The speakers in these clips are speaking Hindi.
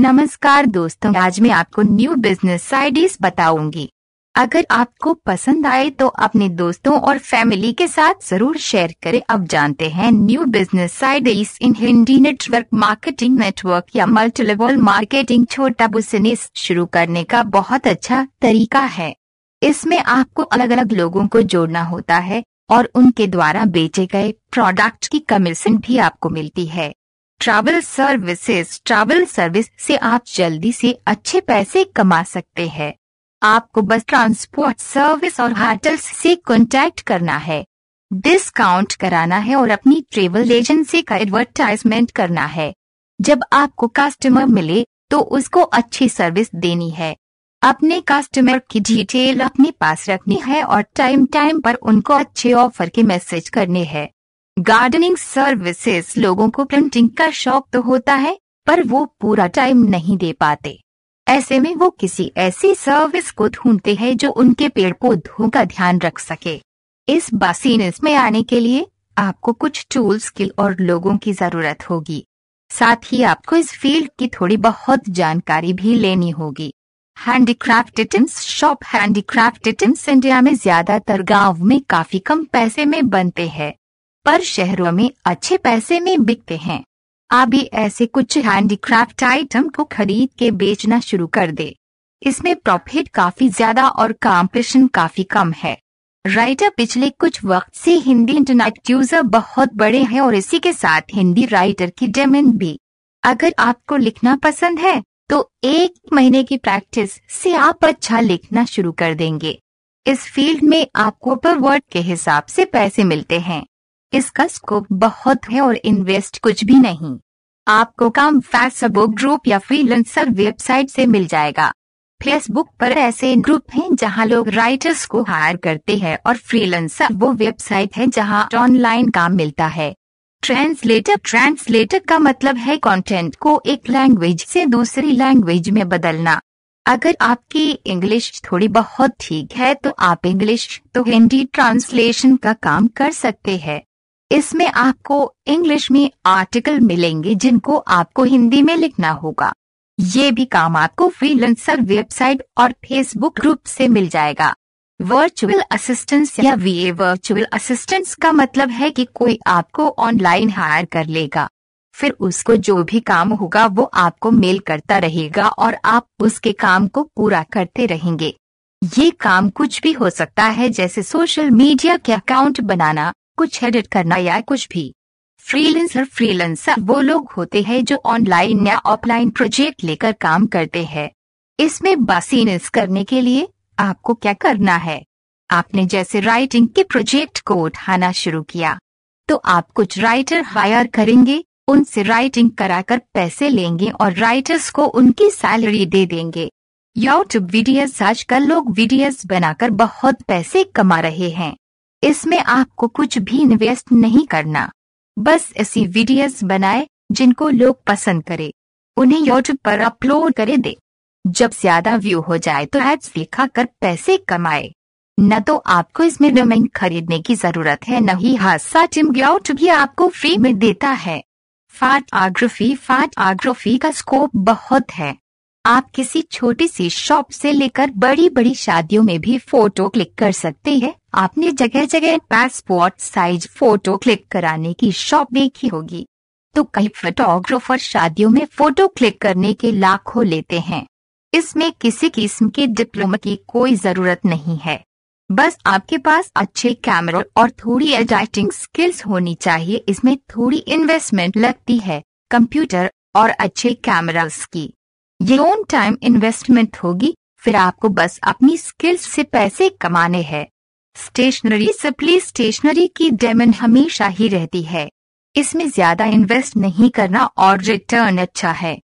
नमस्कार दोस्तों, आज मैं आपको न्यू बिजनेस आइडियाज बताऊंगी। अगर आपको पसंद आए तो अपने दोस्तों और फैमिली के साथ जरूर शेयर करें। अब जानते हैं new business ideas in Hindi. Network marketing. Network या मल्टी लेवल मार्केटिंग छोटा बिजनेस शुरू करने का बहुत अच्छा तरीका है। इसमें आपको अलग अलग लोगों को जोड़ना होता है और उनके द्वारा बेचे गए प्रोडक्ट की कमीशन भी आपको मिलती है। Travel services. ट्रैवल सर्विस से आप जल्दी से अच्छे पैसे कमा सकते हैं। आपको बस ट्रांसपोर्ट सर्विस और होटल्स से कांटेक्ट करना है, डिस्काउंट कराना है और अपनी ट्रेवल एजेंसी का एडवर्टाइजमेंट करना है। जब आपको कस्टमर मिले तो उसको अच्छी सर्विस देनी है। अपने कस्टमर की डिटेल अपने पास रखनी है और टाइम टाइम पर उनको अच्छे ऑफर के मैसेज करने हैं। Gardening services. लोगों को प्लांटिंग का शौक तो होता है पर वो पूरा टाइम नहीं दे पाते। ऐसे में वो किसी ऐसी सर्विस को ढूंढते हैं जो उनके पेड़ पौधों का ध्यान रख सके। इस बिजनेस में आने के लिए आपको कुछ टूल, स्किल और लोगों की जरूरत होगी। साथ ही आपको इस फील्ड की थोड़ी बहुत जानकारी भी लेनी होगी। Handicraft items shop. Handicraft items India में ज्यादातर गांव में काफी कम पैसे में बनते हैं पर शहरों में अच्छे पैसे में बिकते हैं। आप भी ऐसे कुछ हैंडीक्राफ्ट आइटम को खरीद के बेचना शुरू कर दे। इसमें प्रॉफिट काफी ज्यादा और कॉम्पिटिशन काफी कम है। राइटर। पिछले कुछ वक्त से हिंदी इंटरनेट यूजर बहुत बड़े हैं और इसी के साथ हिंदी राइटर की डिमांड भी। अगर आपको लिखना पसंद है तो 1 महीने की प्रैक्टिस से आप अच्छा लिखना शुरू कर देंगे। इस फील्ड में आपको पर वर्ड के हिसाब से पैसे मिलते हैं। इसका स्कोप बहुत है और इन्वेस्ट कुछ भी नहीं। आपको काम फेसबुक ग्रुप या फ्रीलांसर वेबसाइट से मिल जाएगा। फेसबुक पर ऐसे ग्रुप हैं जहां लोग राइटर्स को हायर करते हैं और फ्रीलांसर वो वेबसाइट है जहां ऑनलाइन काम मिलता है। ट्रांसलेटर। ट्रांसलेटर का मतलब है कंटेंट को एक लैंग्वेज से दूसरी लैंग्वेज में बदलना। अगर आपकी इंग्लिश थोड़ी बहुत ठीक है तो आप इंग्लिश तो हिंदी ट्रांसलेशन का काम कर सकते हैं। इसमें आपको इंग्लिश में आर्टिकल मिलेंगे जिनको आपको हिंदी में लिखना होगा। ये भी काम आपको फ्रीलांसर वेबसाइट और फेसबुक ग्रुप से मिल जाएगा। वर्चुअल असिस्टेंस या वीए। वर्चुअल असिस्टेंस का मतलब है कि कोई आपको ऑनलाइन हायर कर लेगा, फिर उसको जो भी काम होगा वो आपको मेल करता रहेगा और आप उसके काम को पूरा करते रहेंगे। ये काम कुछ भी हो सकता है जैसे सोशल मीडिया के अकाउंट बनाना, कुछ एडिट करना या कुछ भी। फ्रीलांसर। फ्रीलांसर वो लोग होते हैं जो ऑनलाइन या ऑफलाइन प्रोजेक्ट लेकर काम करते हैं। इसमें बिजनेस करने के लिए आपको क्या करना है? आपने जैसे राइटिंग के प्रोजेक्ट को उठाना शुरू किया तो आप कुछ राइटर हायर करेंगे, उनसे राइटिंग कराकर पैसे लेंगे और राइटर्स को उनकी सैलरी दे देंगे। YouTube videos. आजकल लोग वीडियोस बनाकर बहुत पैसे कमा रहे हैं। इसमें आपको कुछ भी इन्वेस्ट नहीं करना, बस ऐसी वीडियोस बनाए जिनको लोग पसंद करें, उन्हें यूट्यूब पर अपलोड करें दे। जब ज्यादा व्यू हो जाए तो एड्स दिखाकर पैसे कमाए। न तो आपको इसमें डोमेन खरीदने की जरूरत है, न ही हादसा टीम ग्लाउट भी आपको फ्री में देता है। फोटोग्राफी। फोटोग्राफी का स्कोप बहुत है। आप किसी छोटी सी शॉप से लेकर बड़ी बड़ी शादियों में भी फोटो क्लिक कर सकते हैं। आपने जगह जगह पासपोर्ट साइज फोटो क्लिक कराने की शॉप देखी होगी, तो कई फोटोग्राफर शादियों में फोटो क्लिक करने के लाखों लेते हैं। इसमें किसी किस्म के डिप्लोमा की कोई जरूरत नहीं है, बस आपके पास अच्छे कैमरा और थोड़ी एडिटिंग स्किल्स होनी चाहिए। इसमें थोड़ी इन्वेस्टमेंट लगती है कंप्यूटर और अच्छे कैमरास की। ये ओन टाइम इन्वेस्टमेंट होगी, फिर आपको बस अपनी स्किल्स से पैसे कमाने हैं। Stationery supply. स्टेशनरी की डिमांड हमेशा ही रहती है। इसमें ज्यादा इन्वेस्ट नहीं करना और रिटर्न अच्छा है।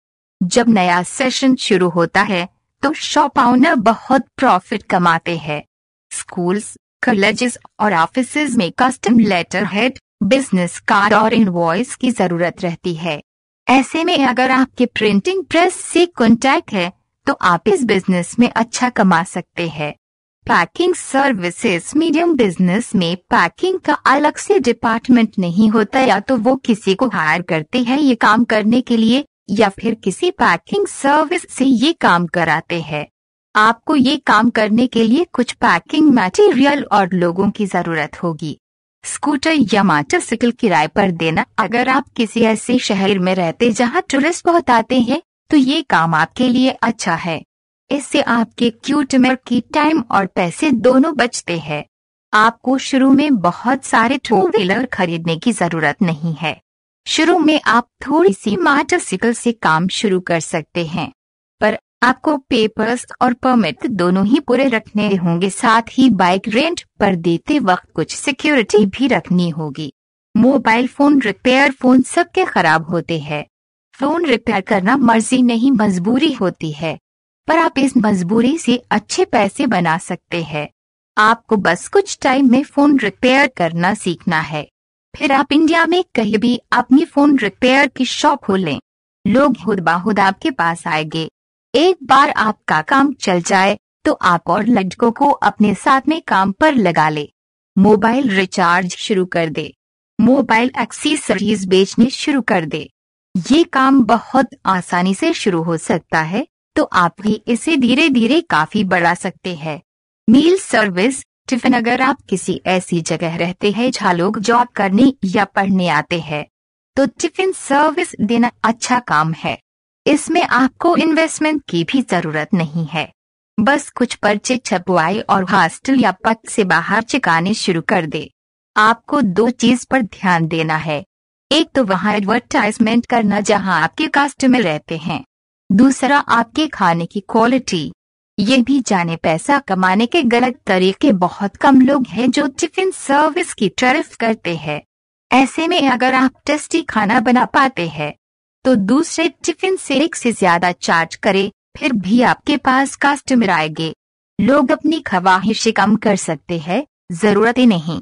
जब नया सेशन शुरू होता है तो शॉप ओनर बहुत प्रॉफिट कमाते हैं। स्कूल्स, कॉलेजेस और ऑफिसेज में custom letter head, business card और इनवॉइस की जरूरत रहती है। ऐसे में अगर आपके प्रिंटिंग प्रेस से कांटेक्ट है तो आप इस बिजनेस में अच्छा कमा सकते हैं। Packing services. मीडियम बिजनेस में पैकिंग का अलग से डिपार्टमेंट नहीं होता, या तो वो किसी को हायर करते हैं ये काम करने के लिए या फिर किसी पैकिंग सर्विस से ये काम कराते हैं। आपको ये काम करने के लिए कुछ पैकिंग मटेरियल और लोगों की जरूरत होगी। स्कूटर या मोटरसाइकिल किराए पर देना, अगर आप किसी ऐसे शहर में रहते जहां टूरिस्ट बहुत आते हैं तो ये काम आपके लिए अच्छा है। इससे आपके क्यूटमर की टाइम और पैसे दोनों बचते हैं। आपको शुरू में बहुत सारे टू व्हीलर खरीदने की जरूरत नहीं है। शुरू में आप थोड़ी सी मोटरसाइकिल से काम शुरू कर सकते हैं, पर आपको पेपर्स और परमिट दोनों ही पूरे रखने होंगे। साथ ही बाइक रेंट पर देते वक्त कुछ सिक्योरिटी भी रखनी होगी। मोबाइल फोन रिपेयर, फोन सबके खराब होते हैं। फोन रिपेयर करना मर्जी नहीं मजबूरी होती है, पर आप इस मजबूरी से अच्छे पैसे बना सकते हैं। आपको बस कुछ टाइम में फोन रिपेयर करना सीखना है, फिर आप इंडिया में कहीं भी अपनी फोन रिपेयर की शॉप खोलें। लोग खुद-ब-खुद आपके पास आएंगे। एक बार आपका काम चल जाए तो आप और लड़कों को अपने साथ में काम पर लगा ले। मोबाइल रिचार्ज शुरू कर दे, मोबाइल एक्सेसरीज बेचने शुरू कर दे। ये काम बहुत आसानी से शुरू हो सकता है, तो आप भी इसे धीरे धीरे काफी बढ़ा सकते हैं। मील सर्विस, टिफिन, अगर आप किसी ऐसी जगह रहते हैं जहाँ लोग जॉब करने या पढ़ने आते हैं तो टिफिन सर्विस देना अच्छा काम है। इसमें आपको इन्वेस्टमेंट की भी जरूरत नहीं है, बस कुछ पर्चे छपवाए और हॉस्टल या पथ से बाहर चिकाने शुरू कर दे। आपको दो चीज पर ध्यान देना है, एक तो वहाँ एडवर्टाइजमेंट करना जहाँ आपके कस्टमर रहते हैं, दूसरा आपके खाने की क्वालिटी। ये भी जाने पैसा कमाने के गलत तरीके, बहुत कम लोग हैं जो टिफिन सर्विस की तारीफ करते हैं। ऐसे में अगर आप टेस्टी खाना बना पाते हैं तो दूसरे टिफिन से एक से ज्यादा चार्ज करें, फिर भी आपके पास कस्टमर आएंगे। लोग अपनी ख्वाहिशें कम कर सकते हैं, जरूरतें नहीं।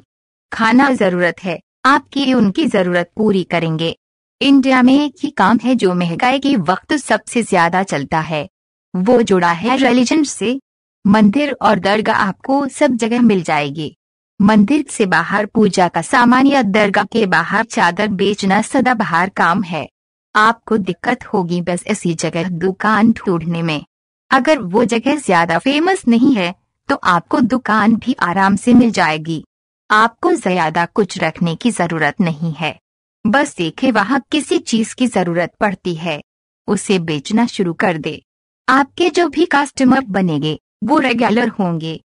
खाना जरूरत है आपकी, उनकी जरूरत पूरी करेंगे। इंडिया में एक ही काम है जो महंगाई के वक्त सबसे ज्यादा चलता है, वो जुड़ा है रिलीजन से। मंदिर और दरगाह आपको सब जगह मिल जाएगी। मंदिर से बाहर पूजा का सामान या दरगाह के बाहर चादर बेचना सदाबहार काम है। आपको दिक्कत होगी बस ऐसी जगह दुकान ढूंढने में। अगर वो जगह ज्यादा फेमस नहीं है तो आपको दुकान भी आराम से मिल जाएगी। आपको ज्यादा कुछ रखने की जरूरत नहीं है, बस देखे वहाँ किसी चीज की जरूरत पड़ती है, उसे बेचना शुरू कर दे। आपके जो भी कस्टमर बनेंगे वो रेगुलर होंगे।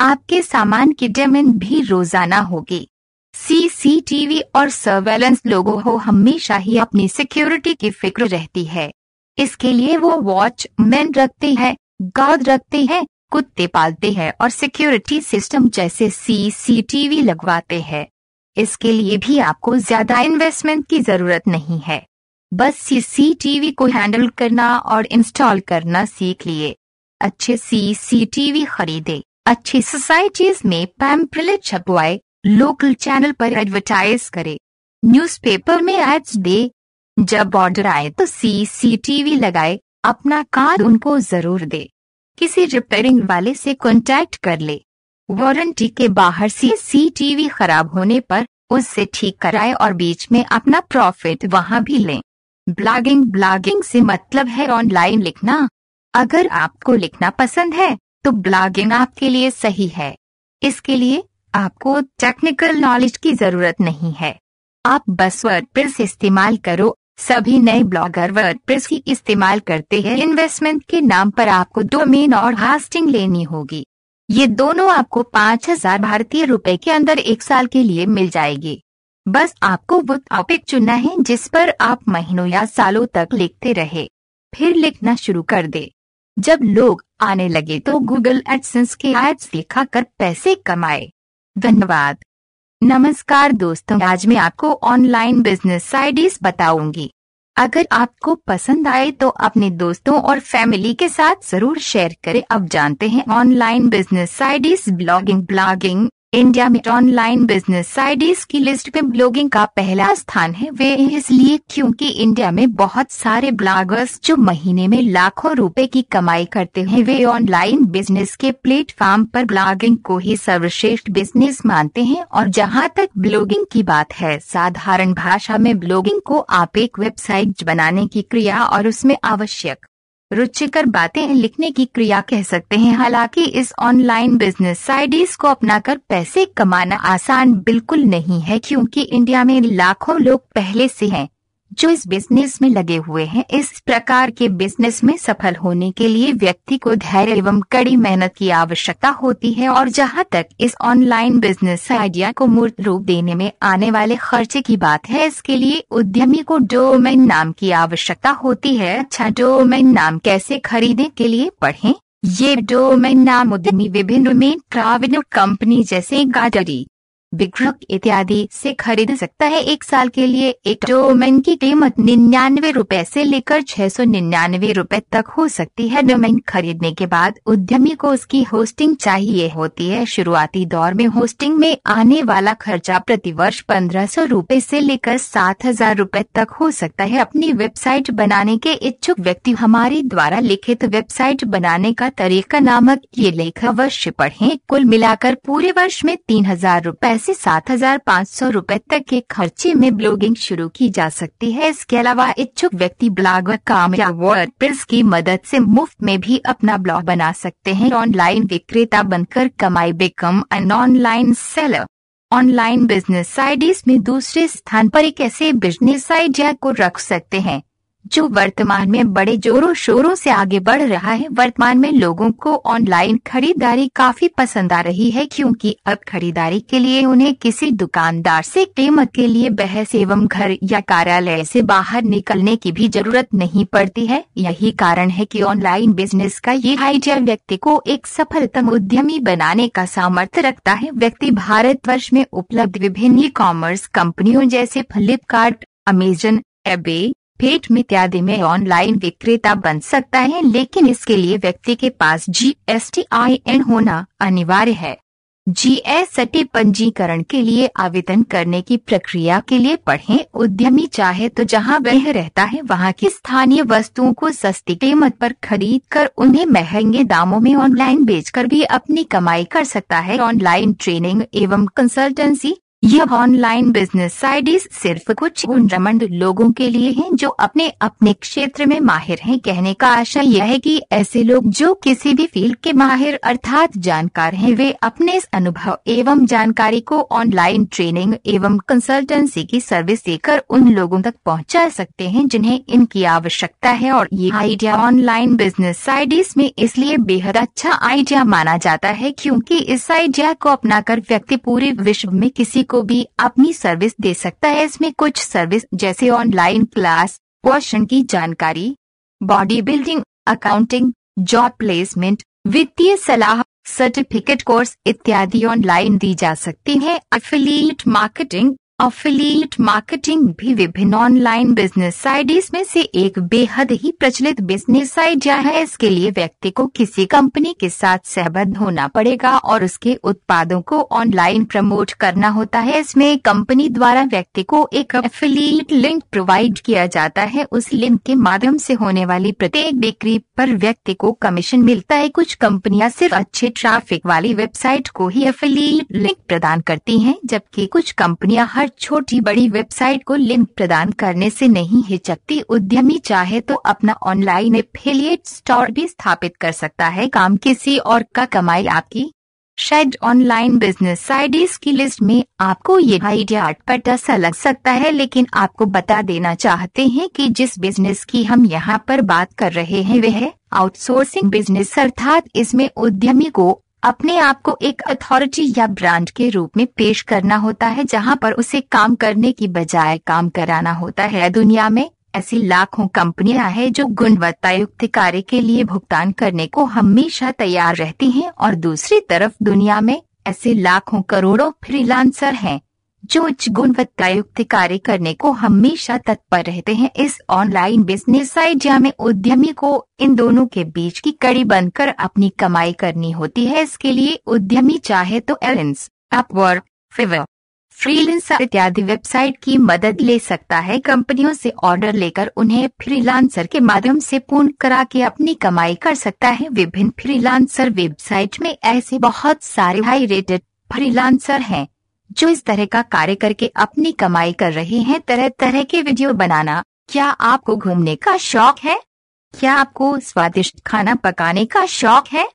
आपके सामान की डिमांड भी रोजाना होगी। सीसीटीवी और सर्वेलेंस लोगों को हमेशा ही अपनी सिक्योरिटी की फिक्र रहती है। इसके लिए वो वॉचमैन रखते हैं, गार्ड रखते हैं, कुत्ते पालते हैं और सिक्योरिटी सिस्टम जैसे सीसीटीवी लगवाते हैं। इसके लिए भी आपको ज्यादा इन्वेस्टमेंट की जरूरत नहीं है, बस सीसीटीवी को हैंडल करना और इंस्टॉल करना सीख लिए। अच्छे सीसीटीवी खरीदे, अच्छी सोसाइटीज में पैम्पलेट छपवाए, लोकल चैनल पर एडवर्टाइज करे, न्यूज़पेपर में एड्स दे। जब ऑर्डर आए तो सीसीटीवी लगाए, अपना कार्ड उनको जरूर दे। किसी रिपेयरिंग वाले से कॉन्टैक्ट कर ले। वारंटी के बाहर सीसीटीवी खराब होने पर उससे ठीक कराए और बीच में अपना प्रॉफिट वहां भी लें। ब्लॉगिंग से मतलब है ऑनलाइन लिखना। अगर आपको लिखना पसंद है तो ब्लॉगिंग आपके लिए सही है। इसके लिए आपको टेक्निकल नॉलेज की जरूरत नहीं है, आप बस वर्डप्रेस इस्तेमाल करो। सभी नए ब्लॉगर वर्डप्रेस ही इस्तेमाल करते हैं। इन्वेस्टमेंट के नाम पर आपको डोमेन और होस्टिंग लेनी होगी। ये दोनों आपको 5,000 भारतीय रुपए के अंदर एक साल के लिए मिल जाएगी। बस आपको वो टॉपिक चुनना है जिस पर आप महीनों या सालों तक लिखते रहे, फिर लिखना शुरू कर दे। जब लोग आने लगे तो गूगल एडसेंस के एड्स दिखा कर पैसे कमाए। धन्यवाद। नमस्कार दोस्तों, आज मैं आपको ऑनलाइन बिजनेस आइडियाज बताऊंगी। अगर आपको पसंद आए तो अपने दोस्तों और फैमिली के साथ जरूर शेयर करें। अब जानते हैं online business ideas, blogging India में ऑनलाइन बिजनेस आईडीज की लिस्ट में ब्लॉगिंग का पहला स्थान है, वे इसलिए क्योंकि इंडिया में बहुत सारे ब्लॉगर्स जो महीने में लाखों रुपए की कमाई करते हैं वे ऑनलाइन बिजनेस के प्लेटफॉर्म पर ब्लॉगिंग को ही सर्वश्रेष्ठ बिजनेस मानते हैं। और जहां तक ब्लॉगिंग की बात है, साधारण भाषा में ब्लॉगिंग को आप एक वेबसाइट बनाने की क्रिया और उसमें आवश्यक रुचिकर बातें लिखने की क्रिया कह सकते हैं। हालांकि इस ऑनलाइन बिजनेस आईडीज को अपनाकर पैसे कमाना आसान बिल्कुल नहीं है, क्योंकि इंडिया में लाखों लोग पहले से हैं जो इस बिजनेस में लगे हुए हैं। इस प्रकार के बिजनेस में सफल होने के लिए व्यक्ति को धैर्य एवं कड़ी मेहनत की आवश्यकता होती है। और जहां तक इस ऑनलाइन बिजनेस आइडिया को मूर्त रूप देने में आने वाले खर्चे की बात है, इसके लिए उद्यमी को डोमेन नाम की आवश्यकता होती है। अच्छा, डोमेन नाम कैसे खरीदने के लिए पढ़ें। ये डोमेन नाम उद्यमी विभिन्न डोमेन प्राइवेट कंपनी जैसे गाडरी बिग्रक इत्यादि से खरीद सकता है। एक साल के लिए एक डोमेन की कीमत 99 रुपए से लेकर 699 रुपए तक हो सकती है। डोमेन खरीदने के बाद उद्यमी को उसकी होस्टिंग चाहिए होती है। शुरुआती दौर में होस्टिंग में आने वाला खर्चा प्रतिवर्ष 1500 रुपए से लेकर 7000 रुपए तक हो सकता है। अपनी वेबसाइट बनाने के इच्छुक व्यक्ति हमारे द्वारा लिखित वेबसाइट बनाने का तरीका नामक ये लेख अवश्य पढ़ें। कुल मिलाकर पूरे वर्ष में 3000 रुपए से 7500 रुपए तक के खर्चे में ब्लॉगिंग शुरू की जा सकती है। इसके अलावा इच्छुक व्यक्ति ब्लॉगर काम या वर्डप्रेस की मदद से मुफ्त में भी अपना ब्लॉग बना सकते हैं। ऑनलाइन विक्रेता बनकर कमाई, become an online seller. Online business IDs में दूसरे स्थान पर एक ऐसे बिजनेस आइडिया को रख सकते हैं जो वर्तमान में बड़े जोरों शोरों से आगे बढ़ रहा है। वर्तमान में लोगों को ऑनलाइन खरीदारी काफी पसंद आ रही है, क्योंकि अब खरीदारी के लिए उन्हें किसी दुकानदार से कीमत के लिए बहस एवं घर या कार्यालय से बाहर निकलने की भी जरूरत नहीं पड़ती है। यही कारण है कि ऑनलाइन बिजनेस का ये आइडिया व्यक्ति को एक सफलतम उद्यमी बनाने का सामर्थ्य रखता है। व्यक्ति भारतवर्ष में उपलब्ध विभिन्न ई कॉमर्स कंपनियों जैसे फ्लिपकार्ट, अमेजन, eBay, पेटम इत्यादि में ऑनलाइन विक्रेता बन सकता है, लेकिन इसके लिए व्यक्ति के पास GSTIN होना अनिवार्य है। GST पंजीकरण के लिए आवेदन करने की प्रक्रिया के लिए पढ़ें। उद्यमी चाहे तो जहां वह रहता है वहां की स्थानीय वस्तुओं को सस्ती कीमत पर खरीद कर उन्हें महंगे दामों में ऑनलाइन बेचकर भी अपनी कमाई कर सकता है। ऑनलाइन ट्रेनिंग एवं कंसल्टेंसी। यह ऑनलाइन बिजनेस आईडीज सिर्फ कुछ गुणमंद लोगों के लिए हैं जो अपने अपने क्षेत्र में माहिर हैं। कहने का आशय यह है कि ऐसे लोग जो किसी भी फील्ड के माहिर अर्थात जानकार हैं, वे अपने इस अनुभव एवं जानकारी को ऑनलाइन ट्रेनिंग एवं कंसल्टेंसी की सर्विस देकर उन लोगों तक पहुंचा सकते हैं जिन्हें इनकी आवश्यकता है। और ये आइडिया ऑनलाइन बिजनेस आईडीज में इसलिए बेहद अच्छा आइडिया माना जाता है क्योंकि इस आइडिया को अपनाकर व्यक्ति पूरे विश्व में किसी को भी अपनी सर्विस दे सकता है। इसमें कुछ सर्विस जैसे ऑनलाइन क्लास, पोषण की जानकारी, body building, accounting, job placement, वित्तीय सलाह, सर्टिफिकेट कोर्स इत्यादि ऑनलाइन दी जा सकती है। Affiliate marketing. एफिलिएट मार्केटिंग भी विभिन्न ऑनलाइन बिजनेस आईडीज में से एक बेहद ही प्रचलित बिजनेस आइडिया है। इसके लिए व्यक्ति को किसी कंपनी के साथ सहबद्ध होना पड़ेगा और उसके उत्पादों को ऑनलाइन प्रमोट करना होता है। इसमें कंपनी द्वारा व्यक्ति को एक एफिलिएट लिंक प्रोवाइड किया जाता है। उस लिंक के माध्यम से होने वाली प्रत्येक बिक्री पर व्यक्ति को कमीशन मिलता है। कुछ कंपनियां सिर्फ अच्छे ट्रैफिक वाली वेबसाइट को ही एफिलिएट लिंक प्रदान करती है, जबकि कुछ कंपनियां छोटी बड़ी वेबसाइट को लिंक प्रदान करने से नहीं हिचकती। उद्यमी चाहे तो अपना ऑनलाइन एफिलिएट स्टोर भी स्थापित कर सकता है। काम किसी और का, कमाई आपकी। शायद ऑनलाइन बिजनेस आईडीज की लिस्ट में आपको ये आइडिया अटपटा सा लग सकता है, लेकिन आपको बता देना चाहते हैं कि जिस बिजनेस की हम यहाँ पर बात कर रहे हैं वह है आउटसोर्सिंग बिजनेस, अर्थात इसमें उद्यमी को अपने आप को एक अथॉरिटी या ब्रांड के रूप में पेश करना होता है, जहां पर उसे काम करने की बजाय काम कराना होता है। दुनिया में ऐसी लाखों कंपनियां हैं जो गुणवत्तायुक्त कार्य के लिए भुगतान करने को हमेशा तैयार रहती हैं, और दूसरी तरफ दुनिया में ऐसे लाखों करोड़ों फ्रीलांसर हैं जो उच्च गुणवत्तायुक्त कार्य करने को हमेशा तत्पर रहते हैं। इस ऑनलाइन बिजनेस आइडिया में उद्यमी को इन दोनों के बीच की कड़ी बनकर अपनी कमाई करनी होती है। इसके लिए उद्यमी चाहे तो एलेंस अपवर्क, फिवर, फ्रीलांसर इत्यादि वेबसाइट की मदद ले सकता है। कंपनियों से ऑर्डर लेकर उन्हें फ्रीलांसर के माध्यम से पूर्ण करा के अपनी कमाई कर सकता है। विभिन्न फ्रीलांसर वेबसाइट में ऐसे बहुत सारे हाई रेटेड फ्रीलांसर हैं जो इस तरह का कार्य करके अपनी कमाई कर रहे हैं। तरह तरह के वीडियो बनाना। क्या आपको घूमने का शौक है? क्या आपको स्वादिष्ट खाना पकाने का शौक है?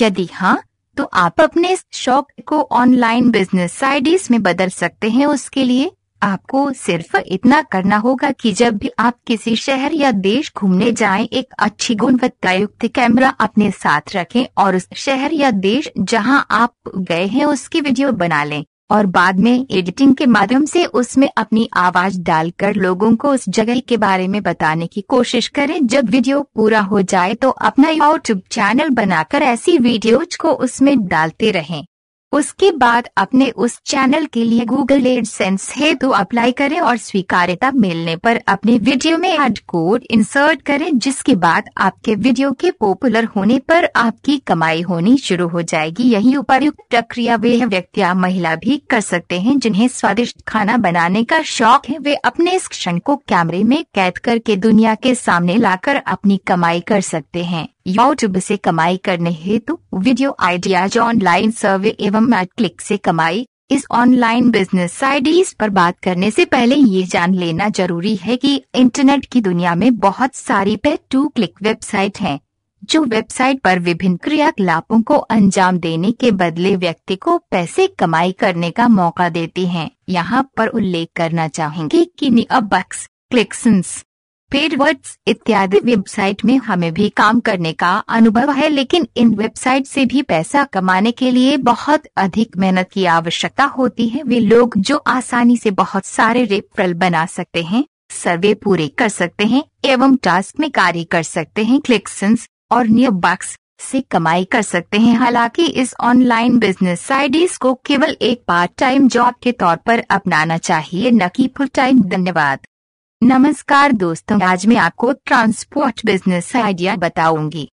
यदि हाँ, तो आप अपने इस शौक को ऑनलाइन बिजनेस आईडीज में बदल सकते हैं। उसके लिए आपको सिर्फ इतना करना होगा कि जब भी आप किसी शहर या देश घूमने जाएं, एक अच्छी गुणवत्ता युक्त कैमरा अपने साथ रखें और उस शहर या देश जहां आप गए हैं उसकी वीडियो बना लें और बाद में एडिटिंग के माध्यम से उसमें अपनी आवाज डालकर लोगों को उस जगह के बारे में बताने की कोशिश करें। जब वीडियो पूरा हो जाए तो अपना यूट्यूब चैनल बनाकर ऐसी वीडियोज को उसमें डालते रहें। उसके बाद अपने उस चैनल के लिए गूगल एडसेंस हेतु अप्लाई करें और स्वीकार्यता मिलने पर अपने वीडियो में ऐड कोड इंसर्ट करें, जिसके बाद आपके वीडियो के पॉपुलर होने पर आपकी कमाई होनी शुरू हो जाएगी। यही उपयुक्त प्रक्रिया वह व्यक्ति या महिला भी कर सकते हैं जिन्हें स्वादिष्ट खाना बनाने का शौक है। वे अपने इस क्षण को कैमरे में कैद करके दुनिया के सामने लाकर अपनी कमाई कर सकते हैं। यूट्यूब से कमाई करने हेतु वीडियो आइडियाज, ऑनलाइन सर्वे एवं एड क्लिक से कमाई। इस ऑनलाइन बिजनेस आईडीज पर बात करने से पहले ये जान लेना जरूरी है कि इंटरनेट की दुनिया में बहुत सारी पे टू क्लिक वेबसाइट हैं, जो वेबसाइट पर विभिन्न क्रियाकलापों को अंजाम देने के बदले व्यक्ति को पैसे कमाई करने का मौका देती हैं। यहाँ पर उल्लेख करना चाहेंगे कि निअबक्स, क्लिक्सन्स, पेडवर्ड्स इत्यादि वेबसाइट में हमें भी काम करने का अनुभव है, लेकिन इन वेबसाइट से भी पैसा कमाने के लिए बहुत अधिक मेहनत की आवश्यकता होती है। वे लोग जो आसानी से बहुत सारे रेफरल बना सकते हैं, सर्वे पूरे कर सकते हैं एवं टास्क में कार्य कर सकते हैं, क्लिक्सन्स और निअबक्स से कमाई कर सकते हैं। हालांकि इस ऑनलाइन बिजनेस आईडीज को केवल एक पार्ट टाइम जॉब के तौर पर अपनाना चाहिए, न कि फुल टाइम। धन्यवाद। नमस्कार दोस्तों, आज मैं आपको ट्रांसपोर्ट बिजनेस आइडिया बताऊंगी।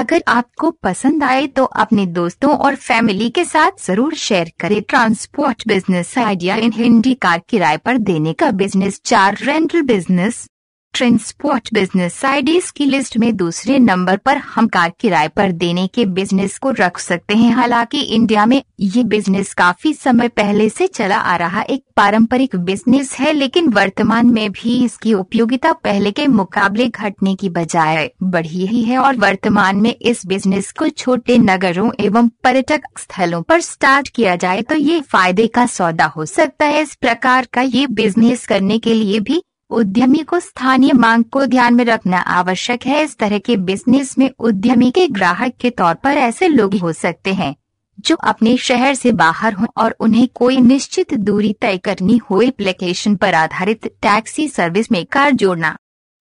अगर आपको पसंद आए तो अपने दोस्तों और फैमिली के साथ जरूर शेयर करें। Transport business idea in Hindi car किराए पर देने का business. 4 rental business. Transport business IDs की लिस्ट में दूसरे नंबर पर हम कार किराए पर देने के बिजनेस को रख सकते हैं। हालांकि इंडिया में ये बिजनेस काफी समय पहले से चला आ रहा एक पारंपरिक बिजनेस है, लेकिन वर्तमान में भी इसकी उपयोगिता पहले के मुकाबले घटने की बजाय बढ़ी ही है और वर्तमान में इस बिजनेस को छोटे नगरों एवं पर्यटक स्थलों पर स्टार्ट किया जाए तो ये फायदे का सौदा हो सकता है। इस प्रकार का ये बिजनेस करने के लिए भी उद्यमी को स्थानीय मांग को ध्यान में रखना आवश्यक है। इस तरह के बिजनेस में उद्यमी के ग्राहक के तौर पर ऐसे लोग हो सकते हैं जो अपने शहर से बाहर हों और उन्हें कोई निश्चित दूरी तय करनी हो। एप्लीकेशन पर आधारित टैक्सी सर्विस में कार जोड़ना।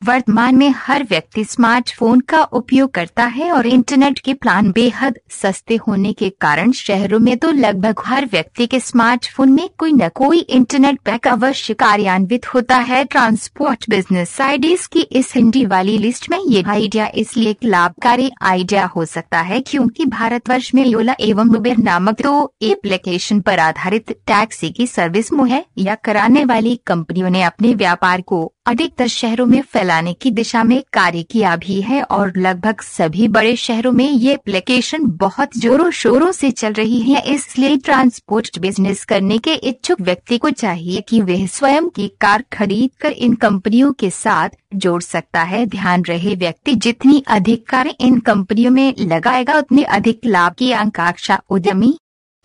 वर्तमान में हर व्यक्ति स्मार्टफोन का उपयोग करता है और इंटरनेट के प्लान बेहद सस्ते होने के कारण शहरों में तो लगभग हर व्यक्ति के स्मार्टफोन में कोई न कोई इंटरनेट पैक अवश्य कार्यान्वित होता है। ट्रांसपोर्ट बिजनेस आईडीज की इस हिंदी वाली लिस्ट में ये आइडिया इसलिए एक लाभकारी आइडिया हो सकता है क्योंकि भारतवर्ष में योला एवं उबेर नामक दो एप्लीकेशन पर आधारित टैक्सी की सर्विस मुहैया कराने वाली कंपनियों ने अपने व्यापार को अधिकतर शहरों में फैलाने की दिशा में कार्य किया भी है और लगभग सभी बड़े शहरों में ये एप्लीकेशन बहुत जोरों शोरों से चल रही है। इसलिए ट्रांसपोर्ट बिजनेस करने के इच्छुक व्यक्ति को चाहिए कि वह स्वयं की कार खरीद कर इन कंपनियों के साथ जोड़ सकता है। ध्यान रहे, व्यक्ति जितनी अधिक कारें इन कंपनियों में लगाएगा उतनी अधिक लाभ की आकांक्षा उद्यमी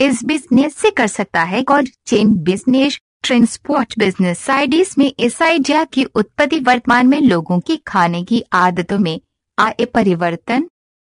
इस बिजनेस से कर सकता है। Cold chain business. Transport business IDs में इस आइडिया की उत्पत्ति वर्तमान में लोगों की खाने की आदतों में आए परिवर्तन,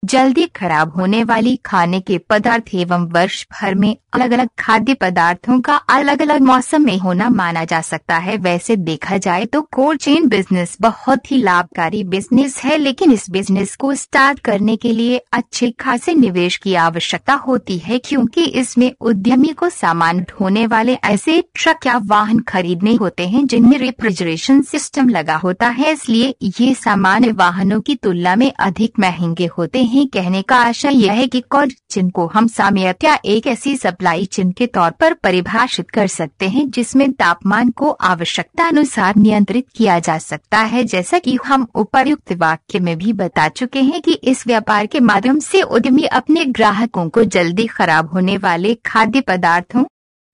जल्दी खराब होने वाली खाने के पदार्थ एवं वर्ष भर में अलग अलग खाद्य पदार्थों का अलग अलग मौसम में होना माना जा सकता है। वैसे देखा जाए तो कोल्ड चेन बिजनेस बहुत ही लाभकारी बिजनेस है, लेकिन इस बिजनेस को स्टार्ट करने के लिए अच्छे खासे निवेश की आवश्यकता होती है क्योंकि इसमें उद्यमी को सामान ढोने वाले ऐसे ट्रक या वाहन खरीदने होते हैं जिनमें रेफ्रिजरेशन सिस्टम लगा होता है। इसलिए ये सामान्य वाहनों की तुलना में अधिक महंगे होते हैं। नहीं, कहने का आशय यह है कि कोल्ड चेन को हम सामयिक या एक ऐसी सप्लाई चेन के तौर पर परिभाषित कर सकते हैं जिसमें तापमान को आवश्यकता अनुसार नियंत्रित किया जा सकता है। जैसा कि हम उपर्युक्त वाक्य में भी बता चुके हैं कि इस व्यापार के माध्यम से उद्यमी अपने ग्राहकों को जल्दी खराब होने वाले खाद्य पदार्थों,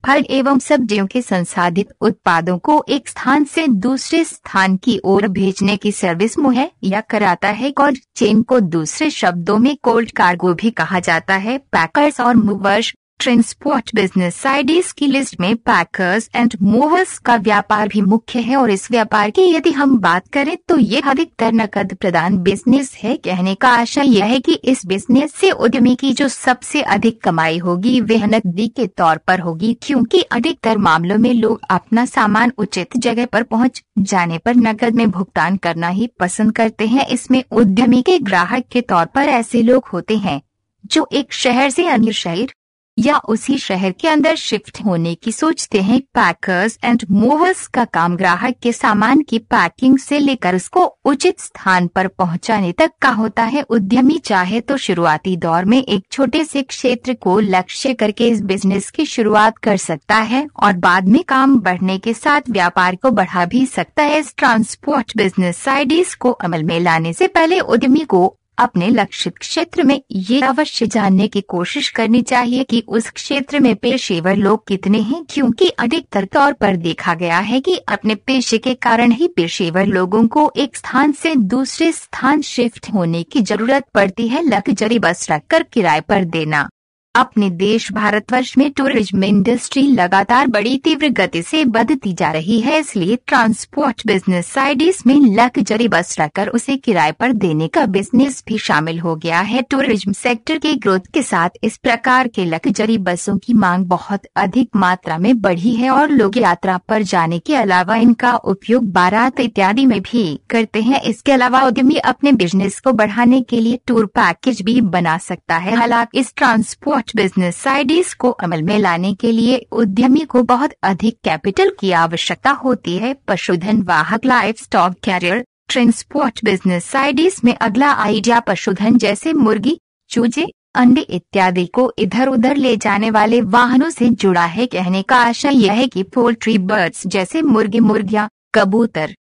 फल एवं सब्जियों के संसाधित उत्पादों को एक स्थान से दूसरे स्थान की ओर भेजने की सर्विस मुहैया कराता है। कोल्ड चेन को दूसरे शब्दों में कोल्ड कार्गो भी कहा जाता है। पैकर्स और मूवर्स ट्रांसपोर्ट बिजनेस आईडीज की लिस्ट में पैकर्स एंड मूवर्स का व्यापार भी मुख्य है और इस व्यापार की यदि हम बात करें तो ये अधिकतर नकद प्रदान बिजनेस है। कहने का आशय यह है कि इस बिजनेस से उद्यमी की जो सबसे अधिक कमाई होगी वह नकदी के तौर पर होगी, क्योंकि अधिकतर मामलों में लोग अपना सामान उचित जगह पर पहुँच जाने पर नकद में भुगतान करना ही पसंद करते हैं। इसमें उद्यमी के ग्राहक के तौर पर ऐसे लोग होते हैं जो एक शहर से अन्य शहर या उसी शहर के अंदर शिफ्ट होने की सोचते हैं। पैकर्स एंड मूवर्स का काम ग्राहक के सामान की पैकिंग से लेकर उसको उचित स्थान पर पहुंचाने तक का होता है। उद्यमी चाहे तो शुरुआती दौर में एक छोटे से क्षेत्र को लक्ष्य करके इस बिजनेस की शुरुआत कर सकता है और बाद में काम बढ़ने के साथ व्यापार को बढ़ा भी सकता है। इस ट्रांसपोर्ट बिजनेस आईडीज को अमल में लाने से पहले उद्यमी को अपने लक्षित क्षेत्र में ये अवश्य जानने की कोशिश करनी चाहिए कि उस क्षेत्र में पेशेवर लोग कितने हैं, क्योंकि अधिकतर तौर पर देखा गया है कि अपने पेशे के कारण ही पेशेवर लोगों को एक स्थान से दूसरे स्थान शिफ्ट होने की जरूरत पड़ती है। लग्जरी बस रखकर किराए पर देना। अपने देश भारतवर्ष में टूरिज्म इंडस्ट्री लगातार बड़ी तीव्र गति से बढ़ती जा रही है, इसलिए ट्रांसपोर्ट बिजनेस आईडीज में लग्जरी बस रखकर उसे किराए पर देने का बिजनेस भी शामिल हो गया है। टूरिज्म सेक्टर के ग्रोथ के साथ इस प्रकार के लग्जरी बसों की मांग बहुत अधिक मात्रा में बढ़ी है और लोग यात्रा पर जाने के अलावा इनका उपयोग बारात इत्यादि में भी करते हैं। इसके अलावा उद्यमी अपने बिजनेस को बढ़ाने के लिए टूर पैकेज भी बना सकता है। हालांकि इस ट्रांसपोर्ट बिजनेस आईडीज को अमल में लाने के लिए उद्यमी को बहुत अधिक कैपिटल की आवश्यकता होती है। पशुधन वाहक livestock carrier. Transport business IDs में अगला आइडिया पशुधन जैसे मुर्गी, चूजे, अंडे इत्यादि को इधर उधर ले जाने वाले वाहनों से जुड़ा है। कहने का आशय यह है कि पोल्ट्री बर्ड्स जैसे मुर्गी, मुर्गियाँ, कबूतर,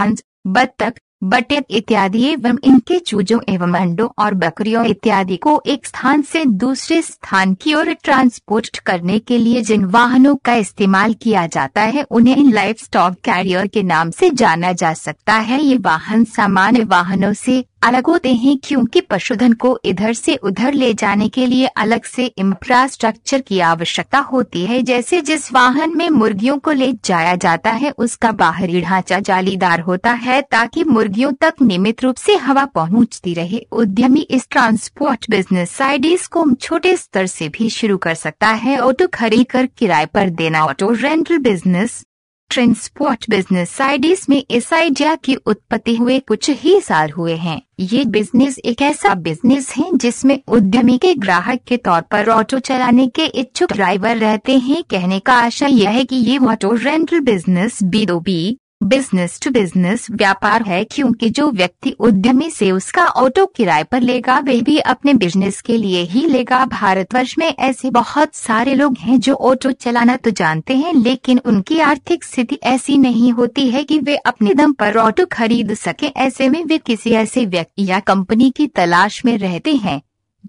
हंस, बत्तख, बटेर इत्यादि एवं इनके चूजों एवं अंडों और बकरियों इत्यादि को एक स्थान से दूसरे स्थान की ओर ट्रांसपोर्ट करने के लिए जिन वाहनों का इस्तेमाल किया जाता है उन्हें इन लाइवस्टॉक कैरियर के नाम से जाना जा सकता है। ये वाहन सामान्य वाहनों से अलग होते हैं क्योंकि पशुधन को इधर से उधर ले जाने के लिए अलग से इंफ्रास्ट्रक्चर की आवश्यकता होती है। जैसे जिस वाहन में मुर्गियों को ले जाया जाता है उसका बाहरी ढांचा जालीदार होता है ताकि मुर्गियों तक नियमित रूप से हवा पहुंचती रहे। उद्यमी इस ट्रांसपोर्ट बिजनेस आईडीज को छोटे स्तर से भी शुरू कर सकता है। ऑटो खरीद कर किराए पर देना। Auto rental business. Transport business IDs में इस आइडिया की उत्पत्ति हुए कुछ ही साल हुए हैं। ये बिजनेस एक ऐसा बिजनेस है जिसमें उद्यमी के ग्राहक के तौर पर ऑटो चलाने के इच्छुक ड्राइवर रहते हैं। कहने का आशय यह है कि ये auto rental business B2B business to business व्यापार है, क्योंकि जो व्यक्ति उद्यमी से उसका ऑटो किराए पर लेगा वह भी अपने बिजनेस के लिए ही लेगा। भारतवर्ष में ऐसे बहुत सारे लोग हैं जो ऑटो चलाना तो जानते हैं लेकिन उनकी आर्थिक स्थिति ऐसी नहीं होती है कि वे अपने दम पर ऑटो खरीद सके। ऐसे में वे किसी ऐसे व्यक्ति या कंपनी की तलाश में रहते हैं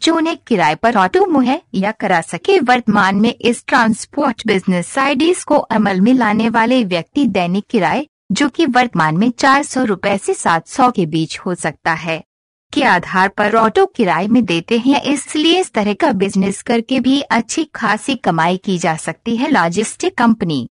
जो उन्हें किराए पर ऑटो मुहैया करा सके। वर्तमान में इस ट्रांसपोर्ट बिजनेस आईडीज को अमल में लाने वाले व्यक्ति दैनिक किराए, जो कि वर्तमान में 400 रुपए से 700 के बीच हो सकता है, के आधार पर ऑटो किराए में देते हैं। इसलिए इस तरह का बिजनेस करके भी अच्छी खासी कमाई की जा सकती है। Logistic company.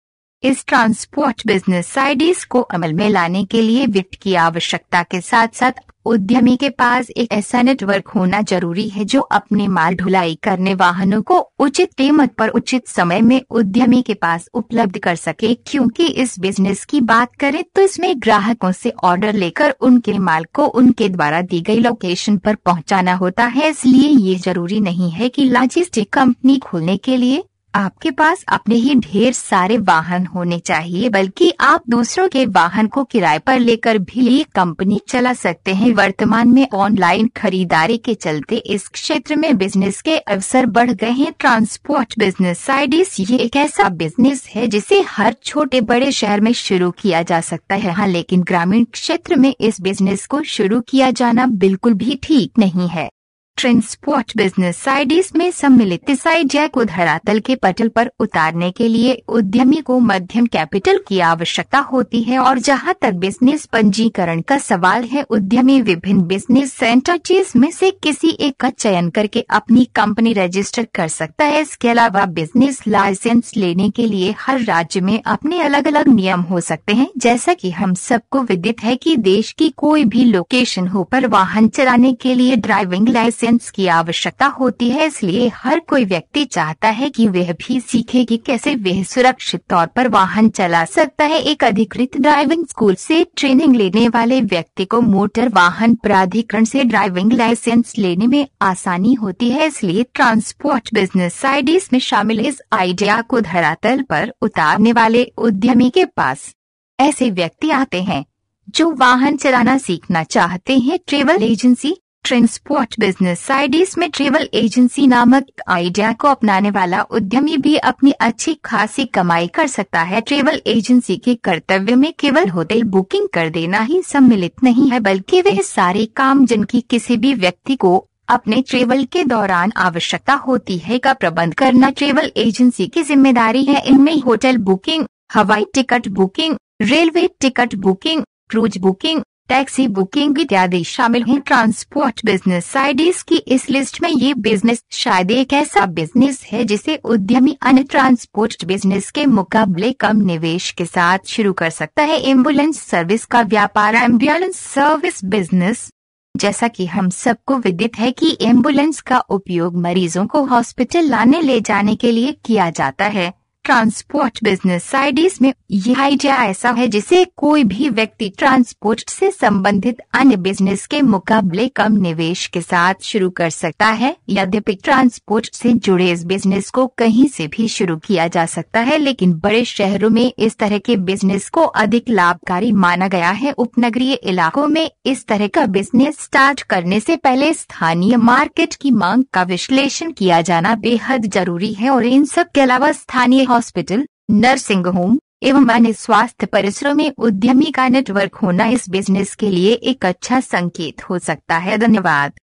इस ट्रांसपोर्ट बिजनेस आईडीज को अमल में लाने के लिए वित्त की आवश्यकता के साथ साथ उद्यमी के पास एक ऐसा नेटवर्क होना जरूरी है जो अपने माल ढुलाई करने वाहनों को उचित कीमत पर उचित समय में उद्यमी के पास उपलब्ध कर सके। क्योंकि इस बिजनेस की बात करें तो इसमें ग्राहकों से ऑर्डर लेकर उनके माल को उनके द्वारा दी गई लोकेशन पर पहुंचाना होता है। इसलिए ये जरूरी नहीं है कि लॉजिस्टिक कंपनी खोलने के लिए आपके पास अपने ही ढेर सारे वाहन होने चाहिए, बल्कि आप दूसरों के वाहन को किराए पर लेकर भी ये कंपनी चला सकते हैं। वर्तमान में ऑनलाइन खरीदारी के चलते इस क्षेत्र में बिजनेस के अवसर बढ़ गए हैं। ट्रांसपोर्ट बिजनेस आईडीज ये एक ऐसा बिजनेस है जिसे हर छोटे बड़े शहर में शुरू किया जा सकता है। हाँ, लेकिन ग्रामीण क्षेत्र में इस बिजनेस को शुरू किया जाना बिल्कुल भी ठीक नहीं है। ट्रांसपोर्ट बिजनेस आईडीज में सम्मिलित इस आइडिया को धरातल के पटल पर उतारने के लिए उद्यमी को मध्यम कैपिटल की आवश्यकता होती है। और जहां तक बिजनेस पंजीकरण का सवाल है, उद्यमी विभिन्न बिजनेस एंटिटीज में से किसी एक का चयन करके अपनी कंपनी रजिस्टर कर सकता है। इसके अलावा बिजनेस लाइसेंस लेने के लिए हर राज्य में अपने अलग अलग नियम हो सकते हैं। जैसा कि हम सबको विदित है कि देश की कोई भी लोकेशन हो पर वाहन चलाने के लिए ड्राइविंग लाइसेंस की आवश्यकता होती है, इसलिए हर कोई व्यक्ति चाहता है कि वह भी सीखे कि कैसे वह सुरक्षित तौर पर वाहन चला सकता है। एक अधिकृत ड्राइविंग स्कूल से ट्रेनिंग लेने वाले व्यक्ति को मोटर वाहन प्राधिकरण से ड्राइविंग लाइसेंस लेने में आसानी होती है। इसलिए ट्रांसपोर्ट बिजनेस आईडीज में शामिल इस आइडिया को धरातल पर उतारने वाले उद्यमी के पास ऐसे व्यक्ति आते हैं जो वाहन चलाना सीखना चाहते हैं। Travel agency transport business IDs में ट्रेवल एजेंसी नामक आइडिया को अपनाने वाला उद्यमी भी अपनी अच्छी खासी कमाई कर सकता है। ट्रेवल एजेंसी के कर्तव्य में केवल होटल बुकिंग कर देना ही सम्मिलित नहीं है, बल्कि वे सारे काम जिनकी किसी भी व्यक्ति को अपने ट्रेवल के दौरान आवश्यकता होती है का प्रबंध करना ट्रेवल एजेंसी की जिम्मेदारी है। इनमें होटल बुकिंग, हवाई ticket booking, railway ticket booking, cruise booking, taxi booking इत्यादि शामिल हैं। ट्रांसपोर्ट बिजनेस आईडीज की इस लिस्ट में ये बिजनेस शायद एक ऐसा बिजनेस है जिसे उद्यमी अन्य ट्रांसपोर्ट बिजनेस के मुकाबले कम निवेश के साथ शुरू कर सकता है। एम्बुलेंस सर्विस का व्यापार एम्बुलेंस सर्विस बिजनेस, जैसा कि हम सबको विदित है कि एम्बुलेंस का उपयोग मरीजों को हॉस्पिटल लाने ले जाने के लिए किया जाता है। ट्रांसपोर्ट बिजनेस आईडीज में यह आइडिया ऐसा है जिसे कोई भी व्यक्ति ट्रांसपोर्ट से संबंधित अन्य बिजनेस के मुकाबले कम निवेश के साथ शुरू कर सकता है। यद्यपि ट्रांसपोर्ट से जुड़े इस बिजनेस को कहीं से भी शुरू किया जा सकता है, लेकिन बड़े शहरों में इस तरह के बिजनेस को अधिक लाभकारी माना गया है। उपनगरीय इलाकों में इस तरह का बिजनेस स्टार्ट करने से पहले स्थानीय मार्केट की मांग का विश्लेषण किया जाना बेहद जरूरी है। और इन सब के अलावा स्थानीय हॉस्पिटल, नर्सिंग होम एवं अन्य स्वास्थ्य परिसरों में उद्यमी का नेटवर्क होना इस बिजनेस के लिए एक अच्छा संकेत हो सकता है। धन्यवाद।